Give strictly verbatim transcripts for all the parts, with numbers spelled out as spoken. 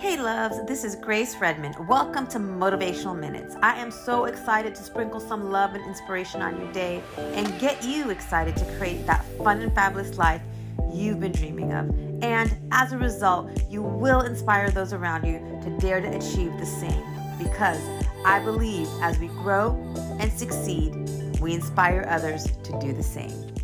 Hey loves, this is Grace Redmond. Welcome to Motivational Minutes. I am so excited to sprinkle some love and inspiration on your day and get you excited to create that fun and fabulous life you've been dreaming of. And as a result, you will inspire those around you to dare to achieve the same. Because I believe as we grow and succeed, we inspire others to do the same.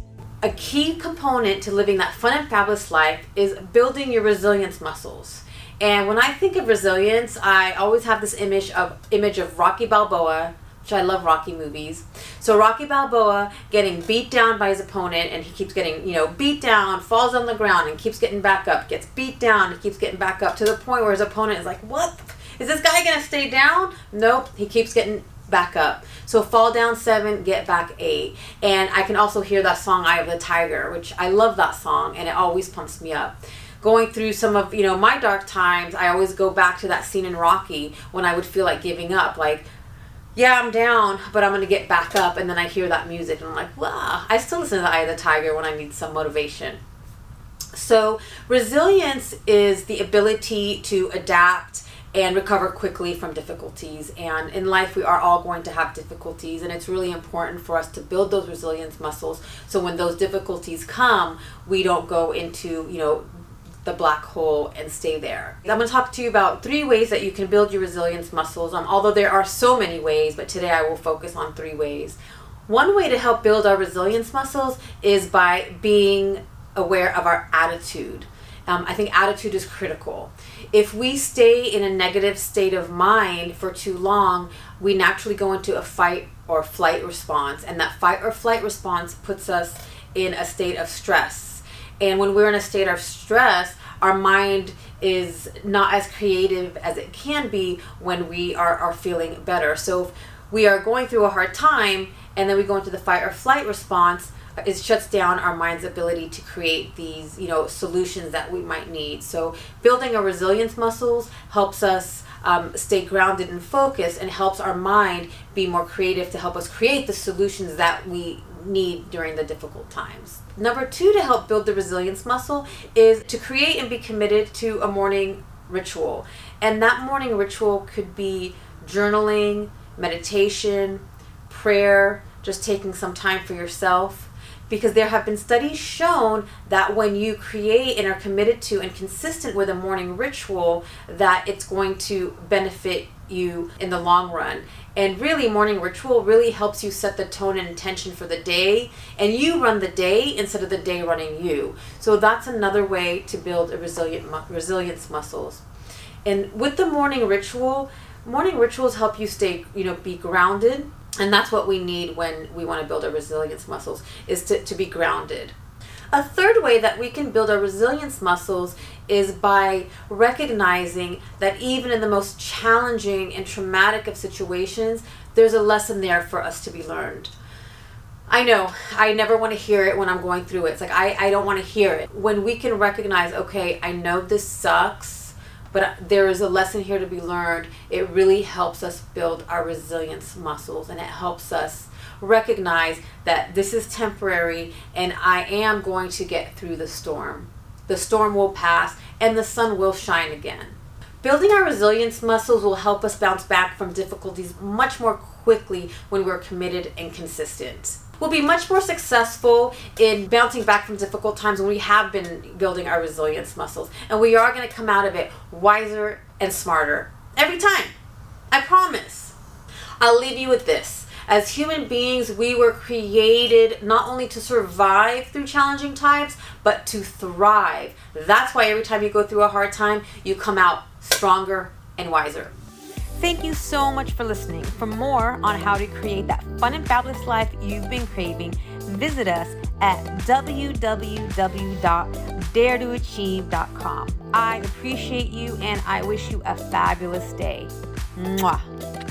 A key component to living that fun and fabulous life is building your resilience muscles. And when I think of resilience, I always have this image of image of Rocky Balboa, which I love Rocky movies. So Rocky Balboa getting beat down by his opponent, and he keeps getting, you know, beat down, falls on the ground and keeps getting back up, gets beat down and keeps getting back up, to the point where his opponent is like, what? Is this guy going to stay down? Nope. He keeps getting back up. So fall down seven, get back eight. And I can also hear that song, Eye of the Tiger, which I love that song, and it always pumps me up. Going through some of, you know, my dark times, I always go back to that scene in Rocky when I would feel like giving up. Like, yeah, I'm down, but I'm going to get back up. And then I hear that music and I'm like, wow. I still listen to the Eye of the Tiger when I need some motivation. So resilience is the ability to adapt and recover quickly from difficulties. And in life, we are all going to have difficulties, and it's really important for us to build those resilience muscles so when those difficulties come, we don't go into, you know, the black hole and stay there. I'm going to talk to you about three ways that you can build your resilience muscles, um, although there are so many ways, but today I will focus on three ways. One way to help build our resilience muscles is by being aware of our attitude. Um, I think attitude is critical. If we stay in a negative state of mind for too long, we naturally go into a fight or flight response, and that fight or flight response puts us in a state of stress. And when we're in a state of stress, our mind is not as creative as it can be when we are, are feeling better. So if we are going through a hard time and then we go into the fight or flight response, it shuts down our mind's ability to create these, you know, solutions that we might need. So building our resilience muscles helps us um, stay grounded and focused, and helps our mind be more creative to help us create the solutions that we need during the difficult times. Number two, to help build the resilience muscle, is to create and be committed to a morning ritual. And that morning ritual could be journaling, meditation, prayer, just taking some time for yourself. Because there have been studies shown that when you create and are committed to and consistent with a morning ritual, that it's going to benefit you in the long run. And really, morning ritual really helps you set the tone and intention for the day, and you run the day instead of the day running you. So that's another way to build a resilient mu- resilience muscles. And with the morning ritual, morning rituals help you stay, you know, be grounded. And that's what we need when we want to build our resilience muscles, is to, to be grounded. A third way that we can build our resilience muscles is by recognizing that even in the most challenging and traumatic of situations, there's a lesson there for us to be learned. I know, I never want to hear it when I'm going through it. It's like, I, I don't want to hear it. When we can recognize, okay, I know this sucks, but there is a lesson here to be learned, it really helps us build our resilience muscles, and it helps us recognize that this is temporary and I am going to get through the storm. The storm will pass and the sun will shine again. Building our resilience muscles will help us bounce back from difficulties much more quickly when we're committed and consistent. We'll be much more successful in bouncing back from difficult times when we have been building our resilience muscles. And we are going to come out of it wiser and smarter every time. I promise. I'll leave you with this. As human beings, we were created not only to survive through challenging times, but to thrive. That's why every time you go through a hard time, you come out stronger and wiser. Thank you so much for listening. For more on how to create that fun and fabulous life you've been craving, visit us at w w w dot dare to achieve dot com. I appreciate you, and I wish you a fabulous day. Mwah.